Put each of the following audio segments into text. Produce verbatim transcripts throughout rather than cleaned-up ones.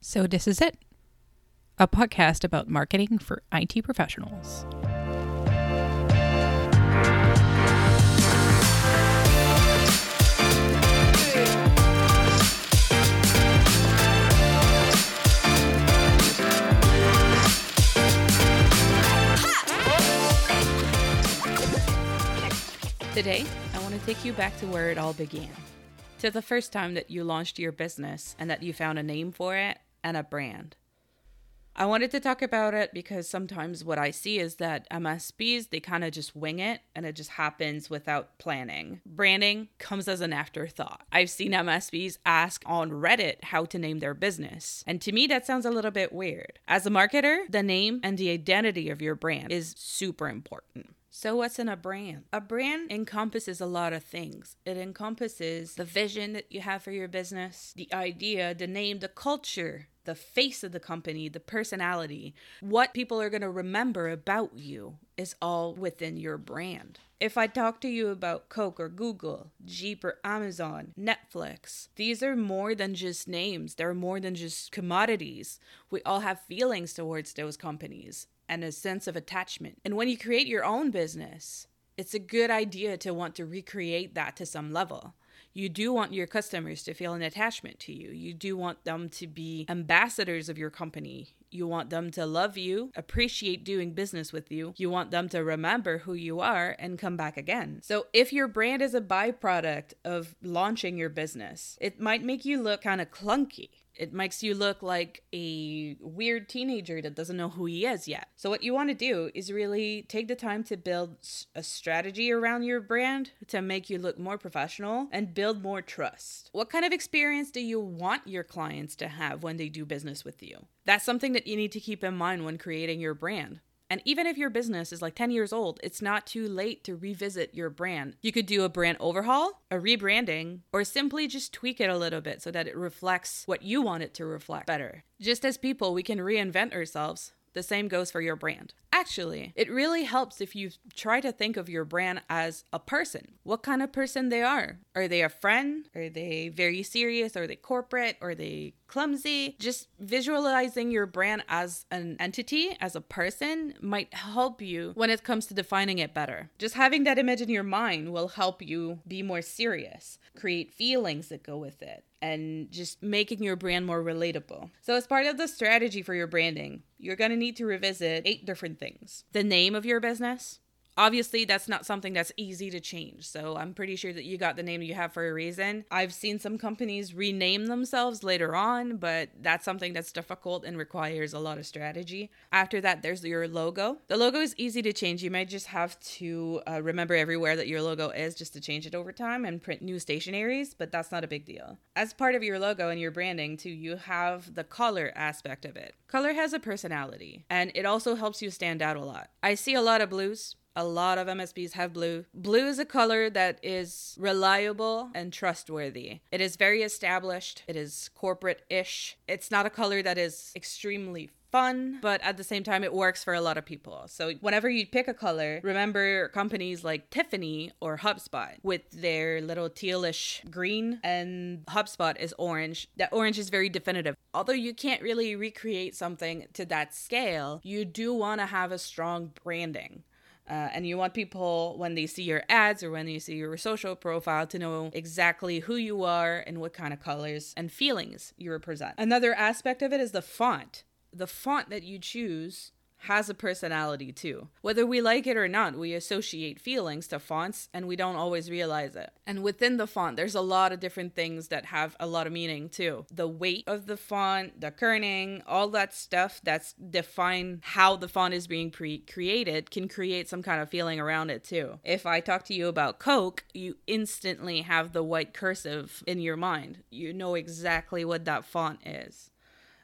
So this is it, a podcast about marketing for I T professionals. Today, I want to take you back to where it all began, to the first time that you launched your business and that you found a name for it and a brand. I wanted to talk about it because sometimes what I see is that M S Ps, they kind of just wing it and it just happens without planning. Branding comes as an afterthought. I've seen M S Ps ask on Reddit how to name their business. And to me, that sounds a little bit weird. As a marketer, the name and the identity of your brand is super important. So what's in a brand? A brand encompasses a lot of things. It encompasses the vision that you have for your business, the idea, the name, the culture, the face of the company, the personality. What people are going to remember about you is all within your brand. If I talk to you about Coke or Google, Jeep or Amazon, Netflix, these are more than just names. They're more than just commodities. We all have feelings towards those companies and a sense of attachment. And when you create your own business, it's a good idea to want to recreate that to some level. You do want your customers to feel an attachment to you. You do want them to be ambassadors of your company. You want them to love you, appreciate doing business with you. You want them to remember who you are and come back again. So if your brand is a byproduct of launching your business, it might make you look kind of clunky. It makes you look like a weird teenager that doesn't know who he is yet. So what you want to do is really take the time to build a strategy around your brand to make you look more professional and build more trust. What kind of experience do you want your clients to have when they do business with you? That's something that you need to keep in mind when creating your brand. And even if your business is like ten years old, it's not too late to revisit your brand. You could do a brand overhaul, a rebranding, or simply just tweak it a little bit so that it reflects what you want it to reflect better. Just as people, we can reinvent ourselves. The same goes for your brand. Actually, it really helps if you try to think of your brand as a person. What kind of person they are? Are they a friend? Are they very serious? Are they corporate? Are they clumsy? Just visualizing your brand as an entity, as a person, might help you when it comes to defining it better. Just having that image in your mind will help you be more serious, create feelings that go with it, and just making your brand more relatable. So as part of the strategy for your branding, you're going to need to revisit eight different things. The name of your business. Obviously, that's not something that's easy to change. So I'm pretty sure that you got the name you have for a reason. I've seen some companies rename themselves later on, but that's something that's difficult and requires a lot of strategy. After that, there's your logo. The logo is easy to change. You might just have to uh, remember everywhere that your logo is just to change it over time and print new stationaries, but that's not a big deal. As part of your logo and your branding too, you have the color aspect of it. Color has a personality and it also helps you stand out a lot. I see a lot of blues. A lot of M S Ps have blue. Blue is a color that is reliable and trustworthy. It is very established. It is corporate-ish. It's not a color that is extremely fun, but at the same time, it works for a lot of people. So whenever you pick a color, remember companies like Tiffany or HubSpot with their little tealish green, and HubSpot is orange. That orange is very definitive. Although you can't really recreate something to that scale, you do want to have a strong branding. Uh, and you want people, when they see your ads or when they see your social profile, to know exactly who you are and what kind of colors and feelings you represent. Another aspect of it is the font. The font that you choose has a personality too. Whether we like it or not, we associate feelings to fonts and we don't always realize it. And within the font, there's a lot of different things that have a lot of meaning too. The weight of the font, the kerning, all that stuff that's define how the font is being pre- created can create some kind of feeling around it too. If I talk to you about Coke, you instantly have the white cursive in your mind. You know exactly what that font is.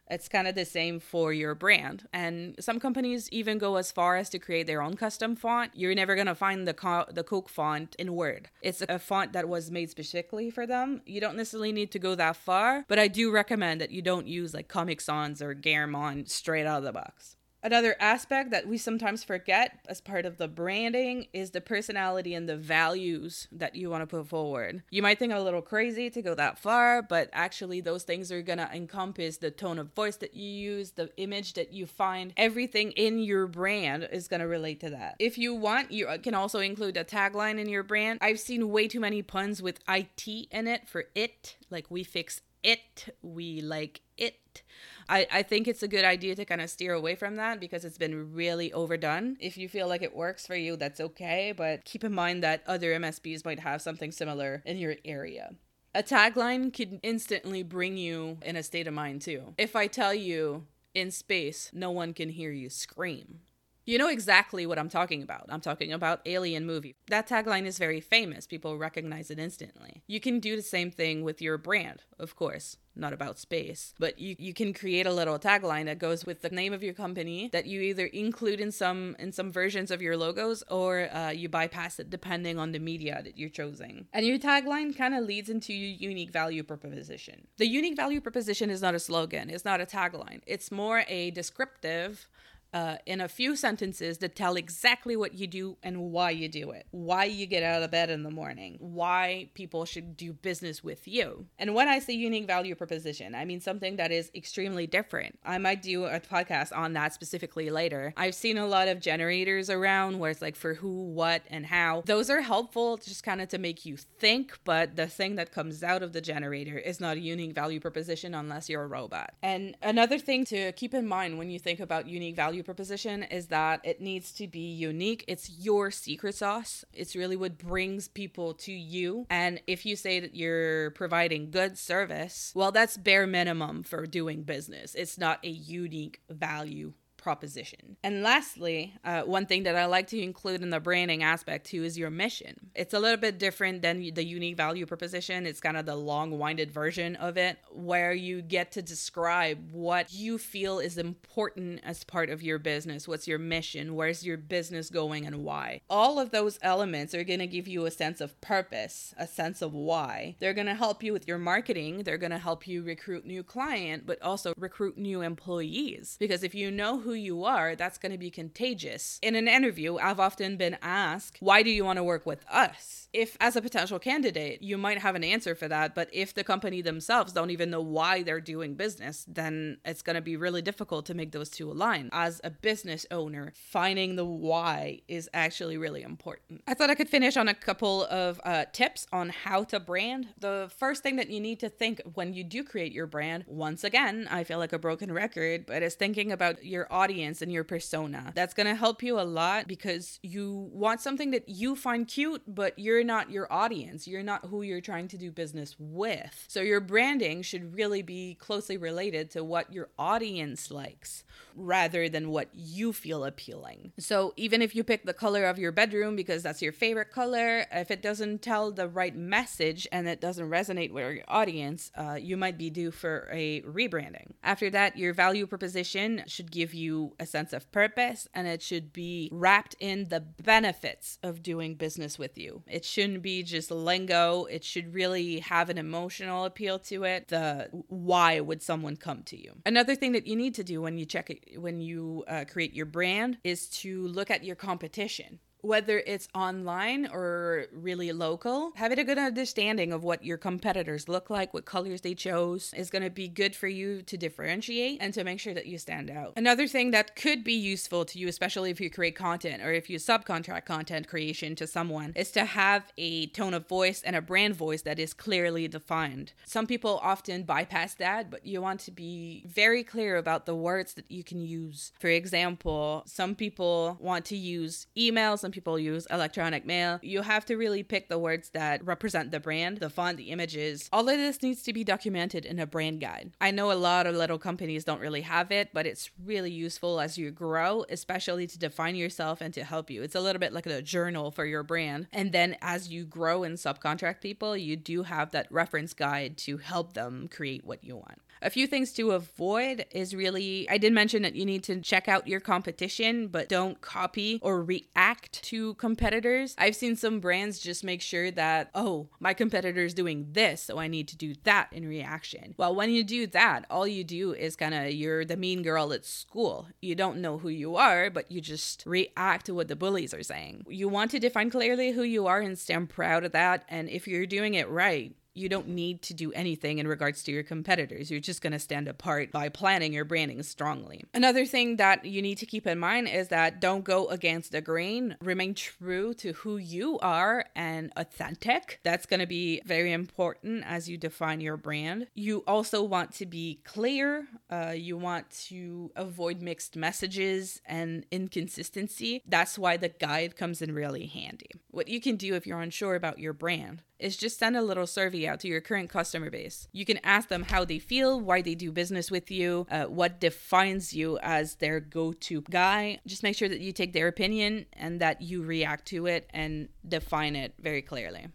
It's kind of the same for your brand. And some companies even go as far as to create their own custom font. You're never going to find the co- the Coke font in Word. It's a font that was made specifically for them. You don't necessarily need to go that far, but I do recommend that you don't use like Comic Sans or Garamond straight out of the box. Another aspect that we sometimes forget as part of the branding is the personality and the values that you want to put forward. You might think I'm a little crazy to go that far, but actually those things are going to encompass the tone of voice that you use, the image that you find. Everything in your brand is going to relate to that. If you want, you can also include a tagline in your brand. I've seen way too many puns with I T in it for it, like we fix it, we like it. I, I think it's a good idea to kind of steer away from that because it's been really overdone. If you feel like it works for you, that's okay, but keep in mind that other M S Ps might have something similar in your area. A tagline can instantly bring you in a state of mind too. If I tell you in space, no one can hear you scream, you know exactly what I'm talking about. I'm talking about Alien movie. That tagline is very famous. People recognize it instantly. You can do the same thing with your brand, of course. Not about space, but you, you can create a little tagline that goes with the name of your company that you either include in some in some versions of your logos or uh, you bypass it depending on the media that you're choosing. And your tagline kind of leads into your unique value proposition. The unique value proposition is not a slogan. It's not a tagline. It's more a descriptive Uh, in a few sentences that tell exactly what you do and why you do it, why you get out of bed in the morning, why people should do business with you. And when I say unique value proposition, I mean something that is extremely different. I might do a podcast on that specifically later. I've seen a lot of generators around where it's like for who, what, and how. Those are helpful just kind of to make you think, but the thing that comes out of the generator is not a unique value proposition unless you're a robot. And another thing to keep in mind when you think about unique value proposition is that it needs to be unique. It's your secret sauce. It's really what brings people to you. And if you say that you're providing good service, well, that's bare minimum for doing business. It's not a unique value proposition. And lastly, uh, one thing that I like to include in the branding aspect too is your mission. It's a little bit different than the unique value proposition. It's kind of the long-winded version of it where you get to describe what you feel is important as part of your business. What's your mission? Where's your business going and why? All of those elements are going to give you a sense of purpose, a sense of why. They're going to help you with your marketing. They're going to help you recruit new clients, but also recruit new employees. Because if you know who you are, that's going to be contagious. In an interview, I've often been asked, why do you want to work with us? If as a potential candidate, you might have an answer for that, but if the company themselves don't even know why they're doing business, then it's going to be really difficult to make those two align. As a business owner, finding the why is actually really important. I thought I could finish on a couple of uh, tips on how to brand. The first thing that you need to think when you do create your brand, once again, I feel like a broken record, but it's thinking about your audience audience and your persona. That's going to help you a lot because you want something that you find cute, but you're not your audience. You're not who you're trying to do business with. So your branding should really be closely related to what your audience likes rather than what you feel appealing. So even if you pick the color of your bedroom because that's your favorite color, if it doesn't tell the right message and it doesn't resonate with your audience, uh, you might be due for a rebranding. After that, your value proposition should give you a sense of purpose, and it should be wrapped in the benefits of doing business with you. It shouldn't be just lingo. It should really have an emotional appeal to it. The why would someone come to you? Another thing that you need to do when you check it, when you uh, create your brand is to look at your competition. Whether it's online or really local, having a good understanding of what your competitors look like, what colors they chose is going to be good for you to differentiate and to make sure that you stand out. Another thing that could be useful to you, especially if you create content or if you subcontract content creation to someone, is to have a tone of voice and a brand voice that is clearly defined. Some people often bypass that, but you want to be very clear about the words that you can use. For example, some people want to use emails, some people use electronic mail. You have to really pick the words that represent the brand, the font, the images. All of this needs to be documented in a brand guide. I know a lot of little companies don't really have it, but it's really useful as you grow, especially to define yourself and to help you. It's a little bit like a journal for your brand. And then as you grow and subcontract people, you do have that reference guide to help them create what you want. A few things to avoid is really, I did mention that you need to check out your competition, but don't copy or react to competitors. I've seen some brands just make sure that, oh, my competitor is doing this, so I need to do that in reaction. Well, when you do that, all you do is kind of, you're the mean girl at school. You don't know who you are, but you just react to what the bullies are saying. You want to define clearly who you are and stand proud of that. And if you're doing it right, you don't need to do anything in regards to your competitors. You're just going to stand apart by planning your branding strongly. Another thing that you need to keep in mind is that don't go against the grain. Remain true to who you are and authentic. That's going to be very important as you define your brand. You also want to be clear. Uh, you want to avoid mixed messages and inconsistency. That's why the guide comes in really handy. What you can do if you're unsure about your brand is just send a little survey out to your current customer base. You can ask them how they feel, why they do business with you, uh, what defines you as their go-to guy. Just make sure that you take their opinion and that you react to it and define it very clearly.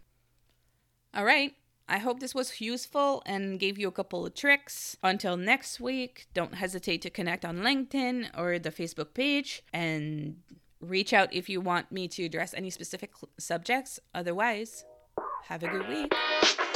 All right. I hope this was useful and gave you a couple of tricks. Until next week, don't hesitate to connect on LinkedIn or the Facebook page and reach out if you want me to address any specific subjects. Otherwise, have a good week.